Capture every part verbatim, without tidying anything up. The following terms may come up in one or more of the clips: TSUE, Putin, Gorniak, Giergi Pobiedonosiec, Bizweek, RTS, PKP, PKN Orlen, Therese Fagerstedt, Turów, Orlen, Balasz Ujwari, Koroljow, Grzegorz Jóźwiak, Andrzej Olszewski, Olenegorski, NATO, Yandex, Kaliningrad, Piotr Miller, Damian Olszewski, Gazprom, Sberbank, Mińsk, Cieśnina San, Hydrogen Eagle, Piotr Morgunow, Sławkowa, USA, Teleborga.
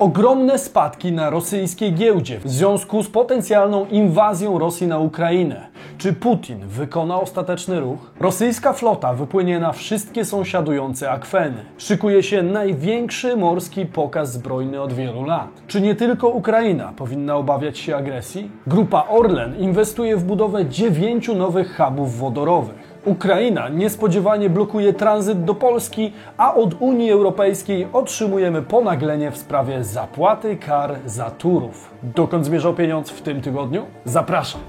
Ogromne spadki na rosyjskiej giełdzie w związku z potencjalną inwazją Rosji na Ukrainę. Czy Putin wykona ostateczny ruch? Rosyjska flota wypłynie na wszystkie sąsiadujące akweny. Szykuje się największy morski pokaz zbrojny od wielu lat. Czy nie tylko Ukraina powinna obawiać się agresji? Grupa Orlen inwestuje w budowę dziewięciu nowych hubów wodorowych. Ukraina niespodziewanie blokuje tranzyt do Polski, a od Unii Europejskiej otrzymujemy ponaglenie w sprawie zapłaty kar za Turów. Dokąd zmierzał pieniądz w tym tygodniu? Zapraszam.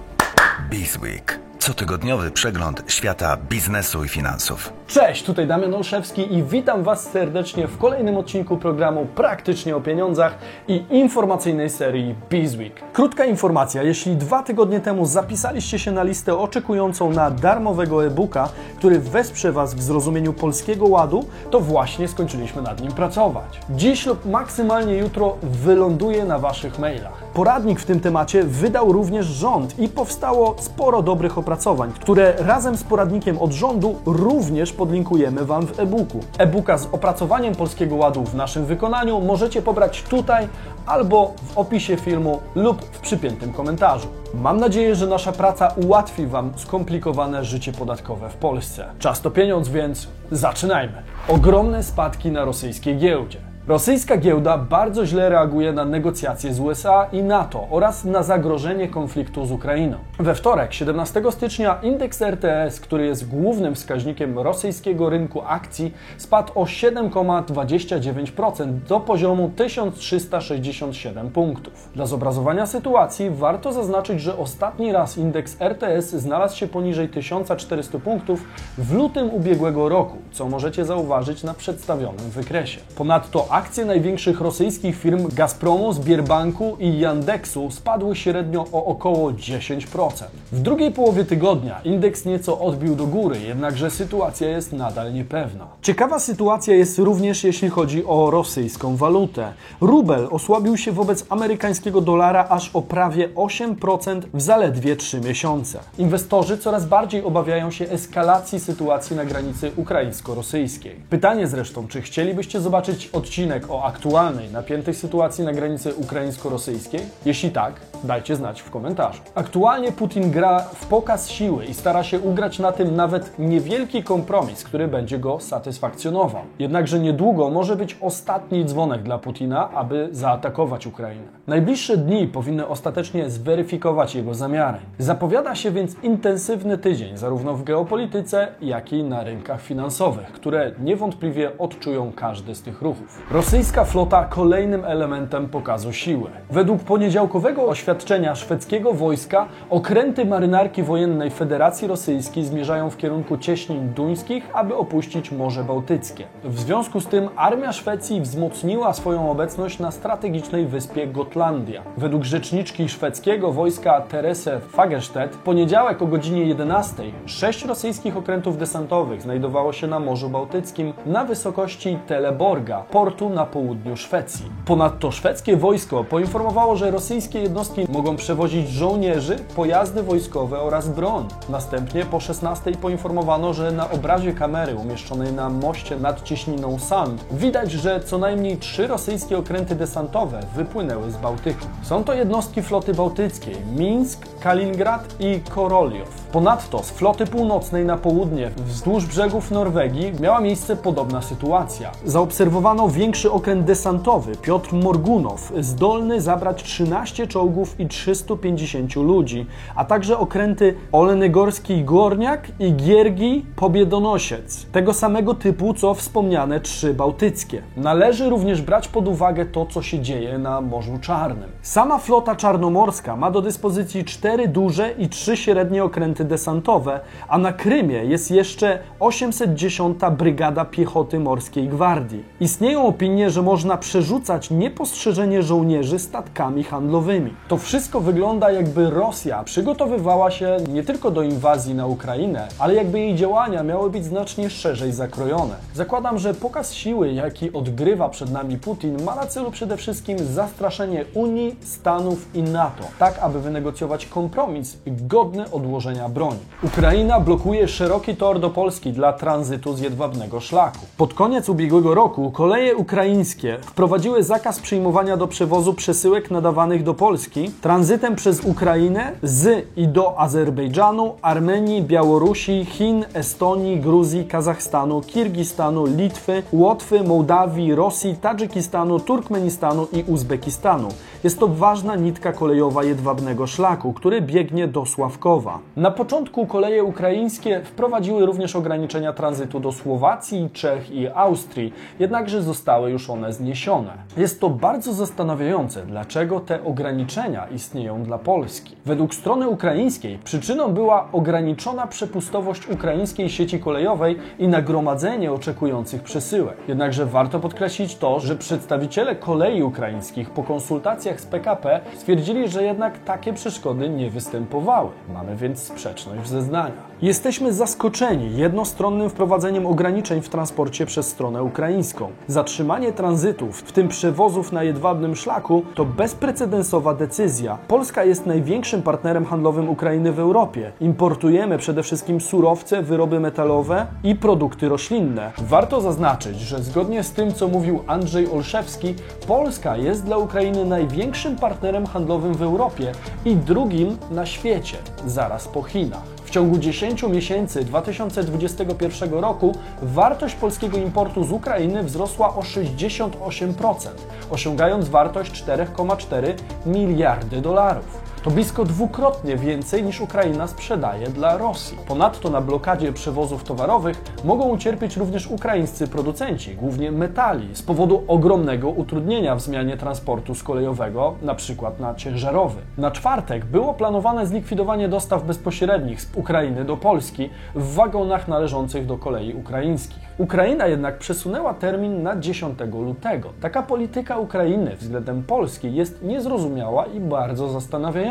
Bizweek. Cotygodniowy przegląd świata biznesu i finansów. Cześć, tutaj Damian Olszewski i witam Was serdecznie w kolejnym odcinku programu Praktycznie o Pieniądzach i informacyjnej serii Bizweek. Krótka informacja, jeśli dwa tygodnie temu zapisaliście się na listę oczekującą na darmowego e-booka, który wesprze Was w zrozumieniu Polskiego Ładu, to właśnie skończyliśmy nad nim pracować. Dziś lub maksymalnie jutro wyląduje na Waszych mailach. Poradnik w tym temacie wydał również rząd i powstało sporo dobrych opracowań, które razem z poradnikiem od rządu również podlinkujemy Wam w e-booku. E-booka z opracowaniem Polskiego Ładu w naszym wykonaniu możecie pobrać tutaj albo w opisie filmu lub w przypiętym komentarzu. Mam nadzieję, że nasza praca ułatwi Wam skomplikowane życie podatkowe w Polsce. Czas to pieniądz, więc zaczynajmy. Ogromne spadki na rosyjskiej giełdzie. Rosyjska giełda bardzo źle reaguje na negocjacje z U S A i NATO oraz na zagrożenie konfliktu z Ukrainą. We wtorek, siedemnastego stycznia, indeks R T S, który jest głównym wskaźnikiem rosyjskiego rynku akcji, spadł o siedem przecinek dwadzieścia dziewięć procent do poziomu tysiąc trzysta sześćdziesiąt siedem punktów. Dla zobrazowania sytuacji warto zaznaczyć, że ostatni raz indeks R T S znalazł się poniżej tysiąc czterysta punktów w lutym ubiegłego roku, co możecie zauważyć na przedstawionym wykresie. Ponadto akcje największych rosyjskich firm Gazpromu, Sberbanku i Yandexu spadły średnio o około dziesięć procent. W drugiej połowie tygodnia indeks nieco odbił do góry, jednakże sytuacja jest nadal niepewna. Ciekawa sytuacja jest również jeśli chodzi o rosyjską walutę. Rubel osłabił się wobec amerykańskiego dolara aż o prawie osiem procent w zaledwie trzy miesiące. Inwestorzy coraz bardziej obawiają się eskalacji sytuacji na granicy ukraińsko-rosyjskiej. Pytanie zresztą, czy chcielibyście zobaczyć odcinek o aktualnej, napiętej sytuacji na granicy ukraińsko-rosyjskiej? Jeśli tak, dajcie znać w komentarzu. Aktualnie Putin gra w pokaz siły i stara się ugrać na tym nawet niewielki kompromis, który będzie go satysfakcjonował. Jednakże niedługo może być ostatni dzwonek dla Putina, aby zaatakować Ukrainę. Najbliższe dni powinny ostatecznie zweryfikować jego zamiary. Zapowiada się więc intensywny tydzień zarówno w geopolityce, jak i na rynkach finansowych, które niewątpliwie odczują każdy z tych ruchów. Rosyjska flota kolejnym elementem pokazu siły. Według poniedziałkowego oświadczenia szwedzkiego wojska okręty marynarki wojennej Federacji Rosyjskiej zmierzają w kierunku cieśnin duńskich, aby opuścić Morze Bałtyckie. W związku z tym armia Szwecji wzmocniła swoją obecność na strategicznej wyspie Gotlandia. Według rzeczniczki szwedzkiego wojska Therese Fagerstedt w poniedziałek o godzinie jedenastej sześć rosyjskich okrętów desantowych znajdowało się na Morzu Bałtyckim na wysokości Teleborga, portu na południu Szwecji. Ponadto szwedzkie wojsko poinformowało, że rosyjskie jednostki mogą przewozić żołnierzy, pojazdy wojskowe oraz broń. Następnie po szesnastej poinformowano, że na obrazie kamery umieszczonej na moście nad Cieśniną San widać, że co najmniej trzy rosyjskie okręty desantowe wypłynęły z Bałtyku. Są to jednostki floty bałtyckiej Mińsk, Kaliningrad i Koroljow. Ponadto z floty północnej na południe wzdłuż brzegów Norwegii miała miejsce podobna sytuacja. Zaobserwowano większy okręt desantowy Piotr Morgunow, zdolny zabrać trzynaście czołgów i trzysta pięćdziesiąt ludzi, a także okręty Olenegorski, Gorniak i Giergi Pobiedonosiec, tego samego typu co wspomniane trzy bałtyckie. Należy również brać pod uwagę to, co się dzieje na Morzu Czarnym. Sama flota czarnomorska ma do dyspozycji cztery duże i trzy średnie okręty desantowe, a na Krymie jest jeszcze osiemset dziesiąta Brygada Piechoty Morskiej Gwardii. Istnieją opinie, że można przerzucać niepostrzeżenie żołnierzy statkami handlowymi. To wszystko wygląda, jakby Rosja przygotowywała się nie tylko do inwazji na Ukrainę, ale jakby jej działania miały być znacznie szerzej zakrojone. Zakładam, że pokaz siły, jaki odgrywa przed nami Putin, ma na celu przede wszystkim zastraszenie Unii, Stanów i NATO, tak aby wynegocjować kompromis godny odłożenia broni. Ukraina blokuje szeroki tor do Polski dla tranzytu z Jedwabnego Szlaku. Pod koniec ubiegłego roku koleje ukraińskie wprowadziły zakaz przyjmowania do przewozu przesyłek nadawanych do Polski tranzytem przez Ukrainę z i do Azerbejdżanu, Armenii, Białorusi, Chin, Estonii, Gruzji, Kazachstanu, Kirgistanu, Litwy, Łotwy, Mołdawii, Rosji, Tadżykistanu, Turkmenistanu i Uzbekistanu. Jest to ważna nitka kolejowa jedwabnego szlaku, który biegnie do Sławkowa. Na początku koleje ukraińskie wprowadziły również ograniczenia tranzytu do Słowacji, Czech i Austrii, jednakże zostały już one zniesione. Jest to bardzo zastanawiające, dlaczego te ograniczenia istnieją dla Polski. Według strony ukraińskiej przyczyną była ograniczona przepustowość ukraińskiej sieci kolejowej i nagromadzenie oczekujących przesyłek. Jednakże warto podkreślić to, że przedstawiciele kolei ukraińskich po konsultacjach z P K P stwierdzili, że jednak takie przeszkody nie występowały. Mamy więc sprzeczność w zeznaniach. Jesteśmy zaskoczeni jednostronnym wprowadzeniem ograniczeń w transporcie przez stronę ukraińską. Zatrzymanie tranzytów, w tym przewozów na jedwabnym szlaku, to bezprecedensowa decyzja. Polska jest największym partnerem handlowym Ukrainy w Europie. Importujemy przede wszystkim surowce, wyroby metalowe i produkty roślinne. Warto zaznaczyć, że zgodnie z tym, co mówił Andrzej Olszewski, Polska jest dla Ukrainy największym partnerem handlowym w Europie i drugim na świecie, zaraz po Chinach. W ciągu dziesięciu miesięcy dwa tysiące dwudziestego pierwszego roku wartość polskiego importu z Ukrainy wzrosła o sześćdziesiąt osiem procent, osiągając wartość cztery przecinek cztery miliardy dolarów. To blisko dwukrotnie więcej niż Ukraina sprzedaje dla Rosji. Ponadto na blokadzie przewozów towarowych mogą ucierpieć również ukraińscy producenci, głównie metali, z powodu ogromnego utrudnienia w zmianie transportu z kolejowego, np. na ciężarowy. Na czwartek było planowane zlikwidowanie dostaw bezpośrednich z Ukrainy do Polski w wagonach należących do kolei ukraińskich. Ukraina jednak przesunęła termin na dziesiątego lutego. Taka polityka Ukrainy względem Polski jest niezrozumiała i bardzo zastanawiająca.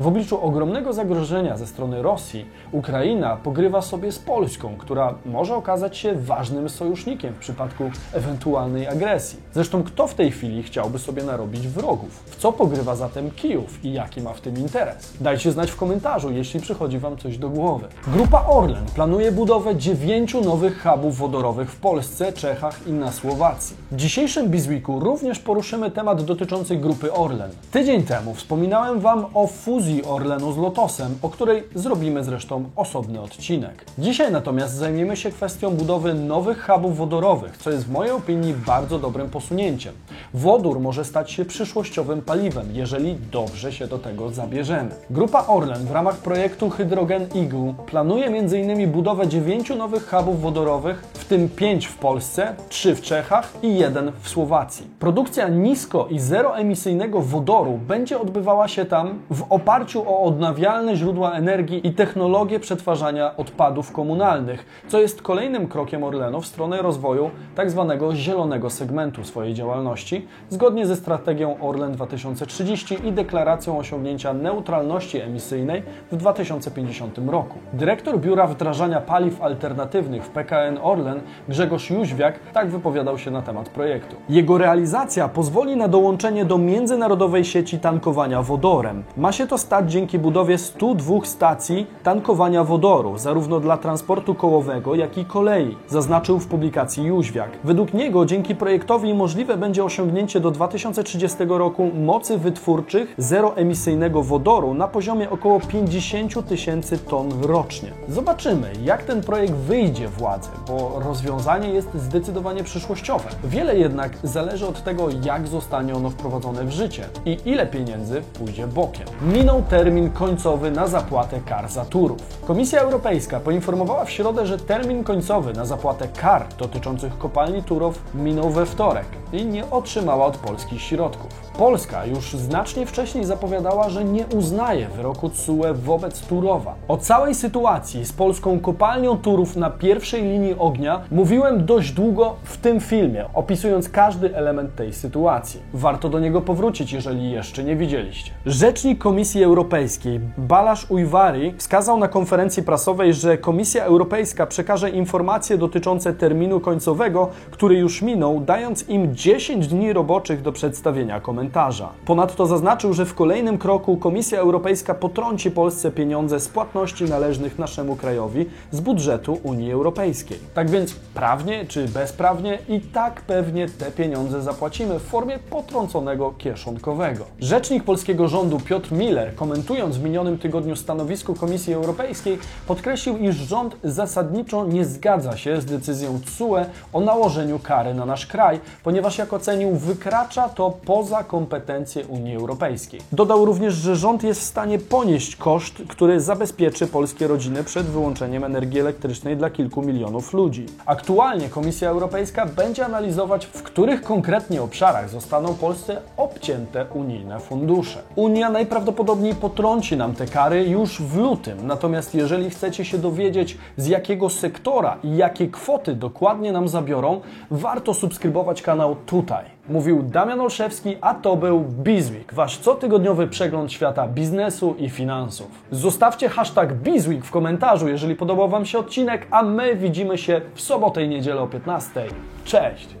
W obliczu ogromnego zagrożenia ze strony Rosji, Ukraina pogrywa sobie z Polską, która może okazać się ważnym sojusznikiem w przypadku ewentualnej agresji. Zresztą kto w tej chwili chciałby sobie narobić wrogów? W co pogrywa zatem Kijów i jaki ma w tym interes? Dajcie znać w komentarzu, jeśli przychodzi Wam coś do głowy. Grupa Orlen planuje budowę dziewięciu nowych hubów wodorowych w Polsce, Czechach i na Słowacji. W dzisiejszym Bizweeku również poruszymy temat dotyczący grupy Orlen. Tydzień temu wspominałem Wam o fuzji Orlenu z Lotosem, o której zrobimy zresztą osobny odcinek. Dzisiaj natomiast zajmiemy się kwestią budowy nowych hubów wodorowych, co jest w mojej opinii bardzo dobrym posunięciem. Wodór może stać się przyszłościowym paliwem, jeżeli dobrze się do tego zabierzemy. Grupa Orlen w ramach projektu Hydrogen Eagle planuje m.in. budowę dziewięciu nowych hubów wodorowych, w tym pięć w Polsce, trzy w Czechach i jeden w Słowacji. Produkcja nisko i zeroemisyjnego wodoru będzie odbywała się tam w oparciu o odnawialne źródła energii i technologie przetwarzania odpadów komunalnych, co jest kolejnym krokiem Orlenu w stronę rozwoju tzw. zielonego segmentu swojej działalności, zgodnie ze strategią Orlen dwa tysiące trzydzieści i deklaracją osiągnięcia neutralności emisyjnej w dwa tysiące pięćdziesiątym roku. Dyrektor Biura Wdrażania Paliw Alternatywnych w P K N Orlen, Grzegorz Jóźwiak, tak wypowiadał się na temat projektu. Jego realizacja pozwoli na dołączenie do międzynarodowej sieci tankowania wodorem. Ma się to stać dzięki budowie stu dwóch stacji tankowania wodoru, zarówno dla transportu kołowego, jak i kolei, zaznaczył w publikacji Jóźwiak. Według niego dzięki projektowi możliwe będzie osiągnięcie do dwa tysiące trzydziestego roku mocy wytwórczych zeroemisyjnego wodoru na poziomie około pięćdziesięciu tysięcy ton rocznie. Zobaczymy, jak ten projekt wyjdzie władzy, bo rozwiązanie jest zdecydowanie przyszłościowe. Wiele jednak zależy od tego, jak zostanie ono wprowadzone w życie i ile pieniędzy pójdzie w bokiem. Minął termin końcowy na zapłatę kar za Turów. Komisja Europejska poinformowała w środę, że termin końcowy na zapłatę kar dotyczących kopalni Turów minął we wtorek i nie otrzymała od Polski środków. Polska już znacznie wcześniej zapowiadała, że nie uznaje wyroku T S U E wobec Turowa. O całej sytuacji z polską kopalnią Turów na pierwszej linii ognia mówiłem dość długo w tym filmie, opisując każdy element tej sytuacji. Warto do niego powrócić, jeżeli jeszcze nie widzieliście. Rzecznik Komisji Europejskiej Balasz Ujwari wskazał na konferencji prasowej, że Komisja Europejska przekaże informacje dotyczące terminu końcowego, który już minął, dając im dziesięć dni roboczych do przedstawienia komentarzy. komentarza. Ponadto zaznaczył, że w kolejnym kroku Komisja Europejska potrąci Polsce pieniądze z płatności należnych naszemu krajowi z budżetu Unii Europejskiej. Tak więc prawnie czy bezprawnie i tak pewnie te pieniądze zapłacimy w formie potrąconego kieszonkowego. Rzecznik polskiego rządu Piotr Miller, komentując w minionym tygodniu stanowisko Komisji Europejskiej, podkreślił, iż rząd zasadniczo nie zgadza się z decyzją T S U E o nałożeniu kary na nasz kraj, ponieważ jak ocenił, wykracza to poza kompetencje Unii Europejskiej. Dodał również, że rząd jest w stanie ponieść koszt, który zabezpieczy polskie rodziny przed wyłączeniem energii elektrycznej dla kilku milionów ludzi. Aktualnie Komisja Europejska będzie analizować, w których konkretnie obszarach zostaną Polsce obcięte unijne fundusze. Unia najprawdopodobniej potrąci nam te kary już w lutym, natomiast jeżeli chcecie się dowiedzieć, z jakiego sektora i jakie kwoty dokładnie nam zabiorą, warto subskrybować kanał tutaj. Mówił Damian Olszewski, a to był Bizweek, wasz cotygodniowy przegląd świata biznesu i finansów. Zostawcie hashtag Bizweek w komentarzu, jeżeli podobał Wam się odcinek, a my widzimy się w sobotę i niedzielę o piętnastej. Cześć!